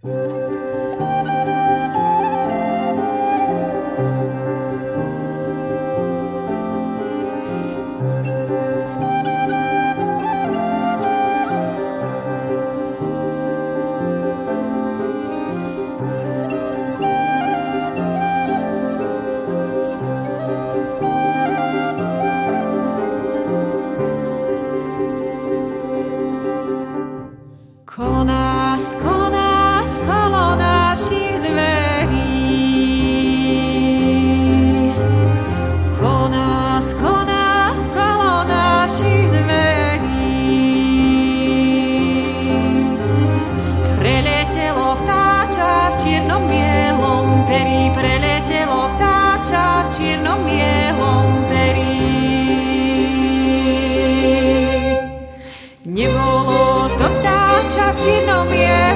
Kolo nás, kolo našich dverí. Kolo nás, kolo našich dverí. Preletelo vtáča v čiernom bielom peri, preletelo vtáča v čiernom bielom peri. Nebolo to vtáča v čiernom bielom peri.